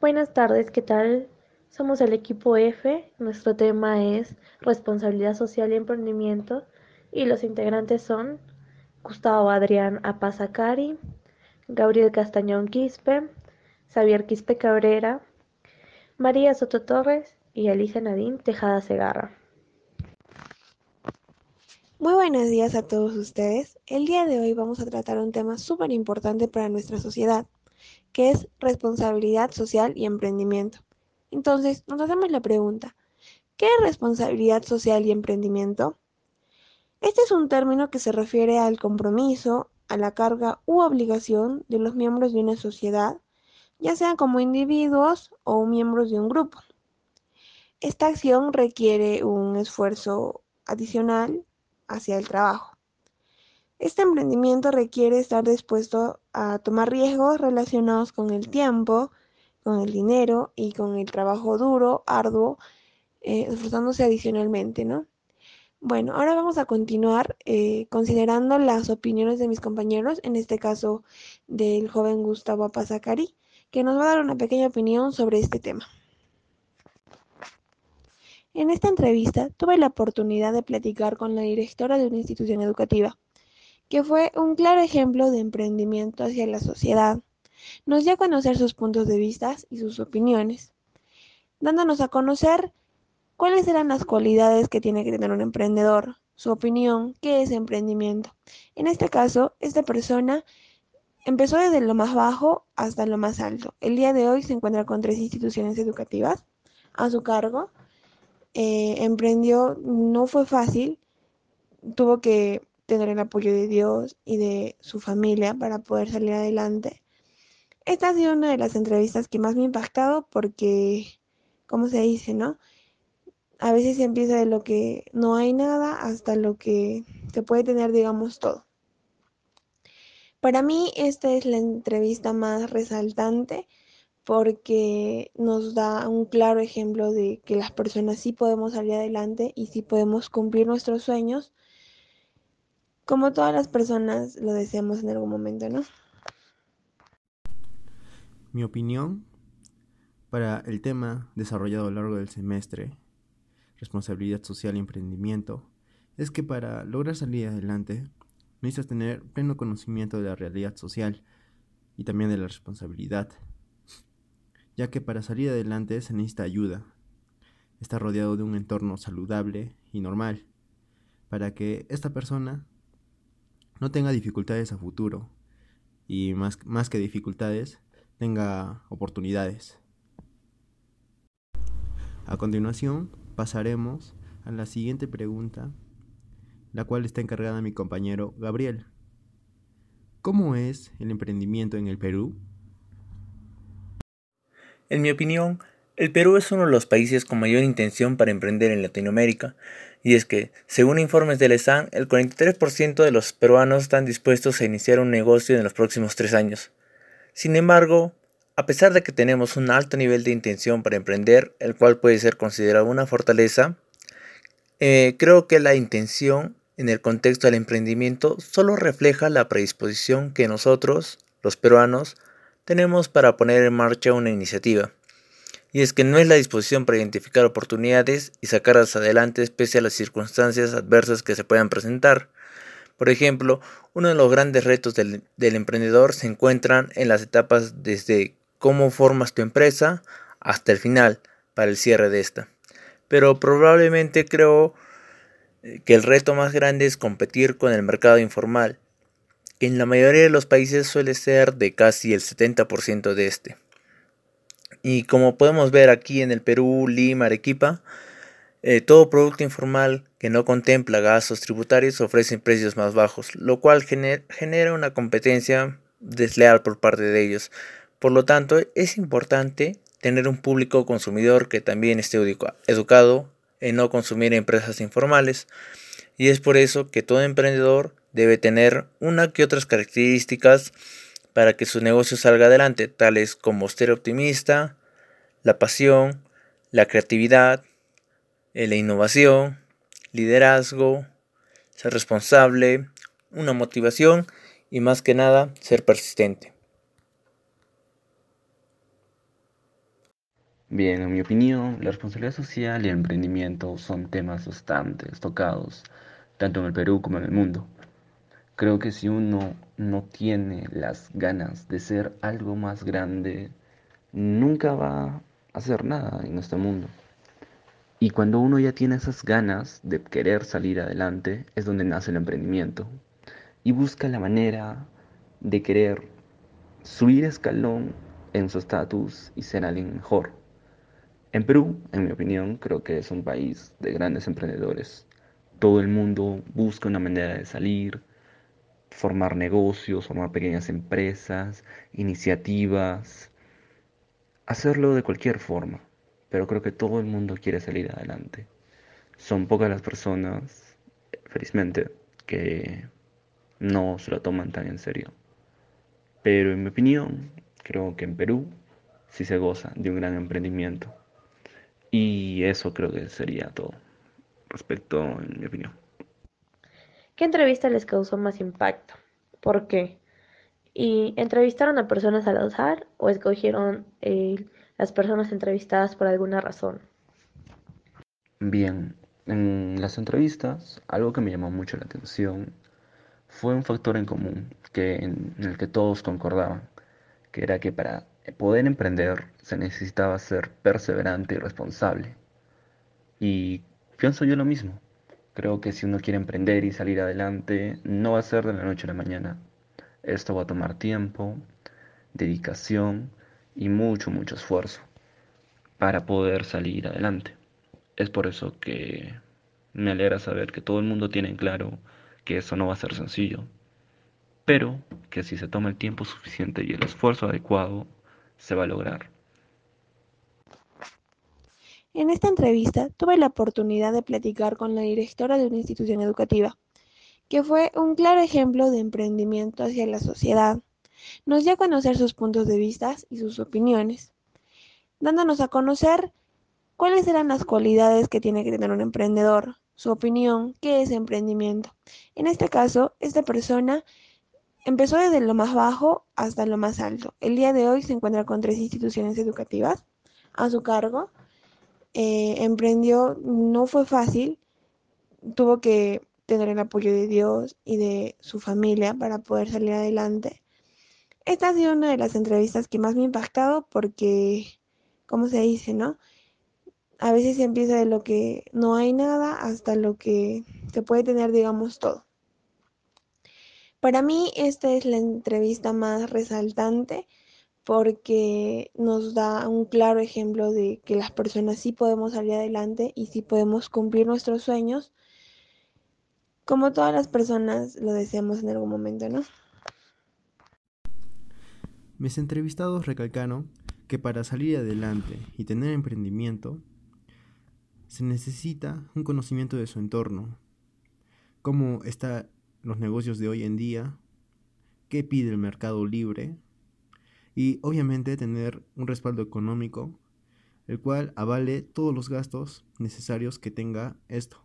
Buenas tardes, ¿qué tal? Somos el equipo F, nuestro tema es responsabilidad social y emprendimiento y los integrantes son Gustavo Adrián Apaza Cari, Gabriel Castañón Quispe, Xavier Quispe Cabrera, María Soto Torres y Alicia Nadín Tejada Segarra. Muy buenos días a todos ustedes. El día de hoy vamos a tratar un tema súper importante para nuestra sociedad, que es responsabilidad social y emprendimiento. Entonces, nos hacemos la pregunta, ¿qué es responsabilidad social y emprendimiento? Este es un término que se refiere al compromiso, a la carga u obligación de los miembros de una sociedad, ya sean como individuos o miembros de un grupo. Esta acción requiere un esfuerzo adicional hacia el trabajo. Este emprendimiento requiere estar dispuesto a tomar riesgos relacionados con el tiempo, con el dinero y con el trabajo duro, arduo, esforzándose adicionalmente, ¿no? Bueno, ahora vamos a continuar considerando las opiniones de mis compañeros, en este caso del joven Gustavo Apaza Cari, que nos va a dar una pequeña opinión sobre este tema. En esta entrevista tuve la oportunidad de platicar con la directora de una institución educativa, que fue un claro ejemplo de emprendimiento hacia la sociedad. Nos dio a conocer sus puntos de vista y sus opiniones, dándonos a conocer cuáles eran las cualidades que tiene que tener un emprendedor, su opinión, qué es emprendimiento. En este caso, esta persona empezó desde lo más bajo hasta lo más alto. El día de hoy se encuentra con 3 instituciones educativas a su cargo. Emprendió, no fue fácil, tuvo que tener el apoyo de Dios y de su familia para poder salir adelante. Esta ha sido una de las entrevistas que más me ha impactado porque, como se dice, ¿no? A veces se empieza de lo que no hay nada hasta lo que se puede tener, digamos, todo. Para mí esta es la entrevista más resaltante porque nos da un claro ejemplo de que las personas sí podemos salir adelante y sí podemos cumplir nuestros sueños, como todas las personas lo deseamos en algún momento, ¿no? Mi opinión para el tema desarrollado a lo largo del semestre, responsabilidad social y emprendimiento, es que para lograr salir adelante necesitas tener pleno conocimiento de la realidad social y también de la responsabilidad, ya que para salir adelante se necesita ayuda, estar rodeado de un entorno saludable y normal, para que esta persona no tenga dificultades a futuro y más que dificultades tenga oportunidades. A continuación pasaremos a la siguiente pregunta, la cual está encargada a mi compañero Gabriel. ¿Cómo es el emprendimiento en el Perú? En mi opinión, el Perú es uno de los países con mayor intención para emprender en Latinoamérica, y es que, según informes del ESAN, el 43% de los peruanos están dispuestos a iniciar un negocio en los próximos 3 años. Sin embargo, a pesar de que tenemos un alto nivel de intención para emprender, el cual puede ser considerado una fortaleza, creo que la intención en el contexto del emprendimiento solo refleja la predisposición que nosotros, los peruanos, tenemos para poner en marcha una iniciativa. Y es que no es la disposición para identificar oportunidades y sacarlas adelante pese a las circunstancias adversas que se puedan presentar. Por ejemplo, uno de los grandes retos del emprendedor se encuentran en las etapas desde cómo formas tu empresa hasta el final, para el cierre de esta. Pero probablemente creo que el reto más grande es competir con el mercado informal, que en la mayoría de los países suele ser de casi el 70% de este. Y como podemos ver aquí en el Perú, Lima, Arequipa, todo producto informal que no contempla gastos tributarios ofrece precios más bajos, lo cual genera una competencia desleal por parte de ellos. Por lo tanto, es importante tener un público consumidor que también esté educado en no consumir empresas informales. Y es por eso que todo emprendedor debe tener una que otras características para que su negocio salga adelante, tales como ser optimista, la pasión, la creatividad, la innovación, liderazgo, ser responsable, una motivación y más que nada ser persistente. Bien, en mi opinión, la responsabilidad social y el emprendimiento son temas bastantes tocados, tanto en el Perú como en el mundo. Creo que si uno no tiene las ganas de ser algo más grande, nunca va a hacer nada en este mundo. Y cuando uno ya tiene esas ganas de querer salir adelante, es donde nace el emprendimiento. Y busca la manera de querer subir escalón en su estatus y ser alguien mejor. En Perú, en mi opinión, creo que es un país de grandes emprendedores. Todo el mundo busca una manera de salir, formar negocios, formar pequeñas empresas, iniciativas, hacerlo de cualquier forma. Pero creo que todo el mundo quiere salir adelante. Son pocas las personas, felizmente, que no se lo toman tan en serio. Pero en mi opinión, creo que en Perú sí se goza de un gran emprendimiento. Y eso creo que sería todo respecto, en mi opinión. ¿Qué entrevista les causó más impacto? ¿Por qué? ¿Y entrevistaron a personas al azar o escogieron las personas entrevistadas por alguna razón? Bien, en las entrevistas, algo que me llamó mucho la atención fue un factor en común en el que todos concordaban, que era que para poder emprender se necesitaba ser perseverante y responsable. Y pienso yo lo mismo. Creo que si uno quiere emprender y salir adelante, no va a ser de la noche a la mañana. Esto va a tomar tiempo, dedicación y mucho esfuerzo para poder salir adelante. Es por eso que me alegra saber que todo el mundo tiene en claro que eso no va a ser sencillo, pero que si se toma el tiempo suficiente y el esfuerzo adecuado, se va a lograr. En esta entrevista tuve la oportunidad de platicar con la directora de una institución educativa, que fue un claro ejemplo de emprendimiento hacia la sociedad. Nos dio a conocer sus puntos de vista y sus opiniones, dándonos a conocer cuáles eran las cualidades que tiene que tener un emprendedor, su opinión, qué es emprendimiento. En este caso, esta persona empezó desde lo más bajo hasta lo más alto. El día de hoy se encuentra con 3 instituciones educativas a su cargo. Emprendió, no fue fácil, tuvo que tener el apoyo de Dios y de su familia para poder salir adelante. Esta ha sido una de las entrevistas que más me ha impactado porque, como se dice, ¿no? A veces se empieza de lo que no hay nada hasta lo que se puede tener, digamos, todo. Para mí esta es la entrevista más resaltante porque nos da un claro ejemplo de que las personas sí podemos salir adelante y sí podemos cumplir nuestros sueños, como todas las personas lo deseamos en algún momento, ¿no? Mis entrevistados recalcaron que para salir adelante y tener emprendimiento se necesita un conocimiento de su entorno, cómo están los negocios de hoy en día, qué pide el mercado libre y obviamente tener un respaldo económico el cual avale todos los gastos necesarios que tenga esto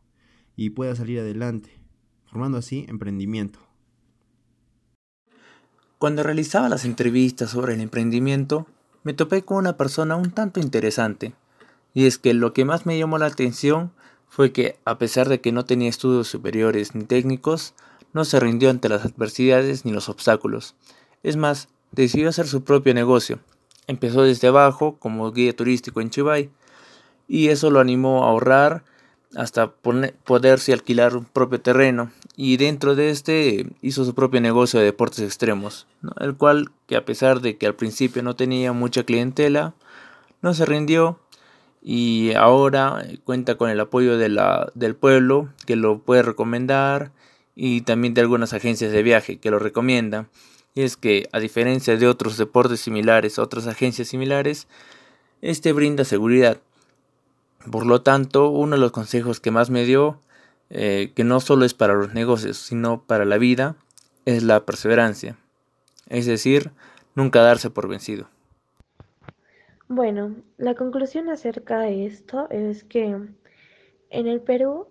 y pueda salir adelante, formando así emprendimiento. Cuando realizaba las entrevistas sobre el emprendimiento, me topé con una persona un tanto interesante, y es que lo que más me llamó la atención fue que, a pesar de que no tenía estudios superiores ni técnicos, no se rindió ante las adversidades ni los obstáculos. Es más, decidió hacer su propio negocio. Empezó desde abajo como guía turístico en Chivay, y eso lo animó a ahorrar hasta poderse alquilar un propio terreno, y dentro de este hizo su propio negocio de deportes extremos, ¿no? El cual, que a pesar de que al principio no tenía mucha clientela, no se rindió y ahora cuenta con el apoyo de del pueblo, que lo puede recomendar, y también de algunas agencias de viaje que lo recomiendan. Y es que, a diferencia de otros deportes similares, otras agencias similares, este brinda seguridad. Por lo tanto, uno de los consejos que más me dio, que no solo es para los negocios, sino para la vida, es la perseverancia. Es decir, nunca darse por vencido. Bueno, la conclusión acerca de esto es que en el Perú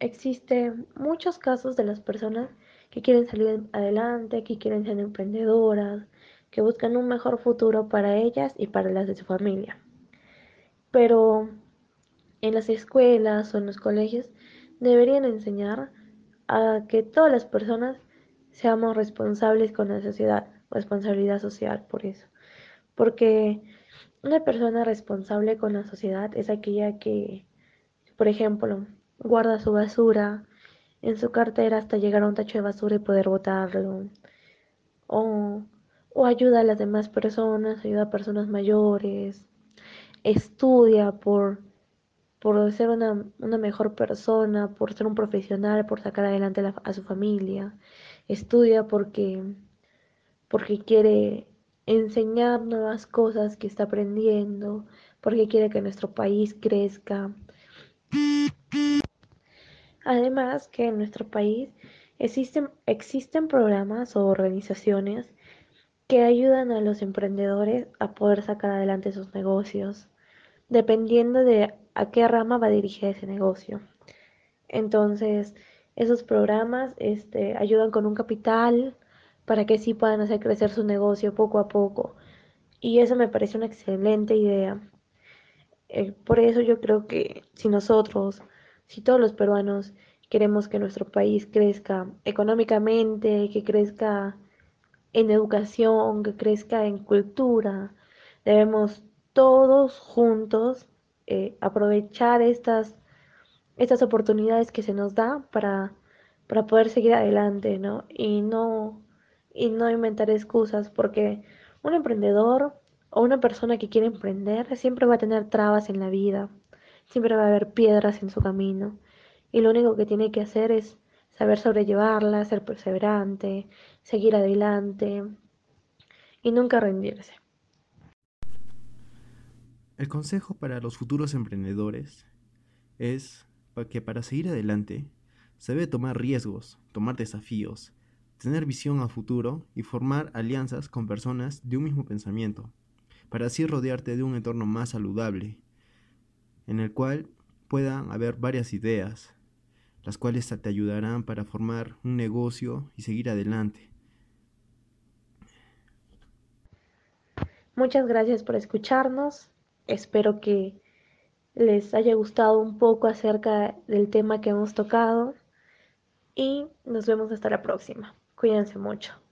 existen muchos casos de las personas que quieren salir adelante, que quieren ser emprendedoras, que buscan un mejor futuro para ellas y para las de su familia. pero en las escuelas o en los colegios deberían enseñar a que todas las personas seamos responsables con la sociedad, responsabilidad social, por eso. Porque una persona responsable con la sociedad es aquella que, por ejemplo, guarda su basura en su cartera hasta llegar a un tacho de basura y poder botarlo. O ayuda a las demás personas, ayuda a personas mayores, estudia por ser una mejor persona, por ser un profesional, por sacar adelante a su familia. Estudia porque quiere enseñar nuevas cosas que está aprendiendo, porque quiere que nuestro país crezca. Además que en nuestro país existen programas o organizaciones que ayudan a los emprendedores a poder sacar adelante sus negocios, dependiendo de a qué rama va a dirigir ese negocio. Entonces, esos programas ayudan con un capital para que sí puedan hacer crecer su negocio poco a poco. Y eso me parece una excelente idea. Por eso yo creo que si todos los peruanos queremos que nuestro país crezca económicamente, que crezca en educación, que crezca en cultura, debemos todos juntos aprovechar estas oportunidades que se nos da para poder seguir adelante, ¿no? Y no inventar excusas, porque un emprendedor o una persona que quiere emprender siempre va a tener trabas en la vida, siempre va a haber piedras en su camino, y lo único que tiene que hacer es saber sobrellevarlas, ser perseverante, seguir adelante y nunca rendirse. El consejo para los futuros emprendedores es que para seguir adelante se debe tomar riesgos, tomar desafíos, tener visión a futuro y formar alianzas con personas de un mismo pensamiento, para así rodearte de un entorno más saludable, en el cual puedan haber varias ideas, las cuales te ayudarán para formar un negocio y seguir adelante. Muchas gracias por escucharnos. Espero que les haya gustado un poco acerca del tema que hemos tocado y nos vemos hasta la próxima. Cuídense mucho.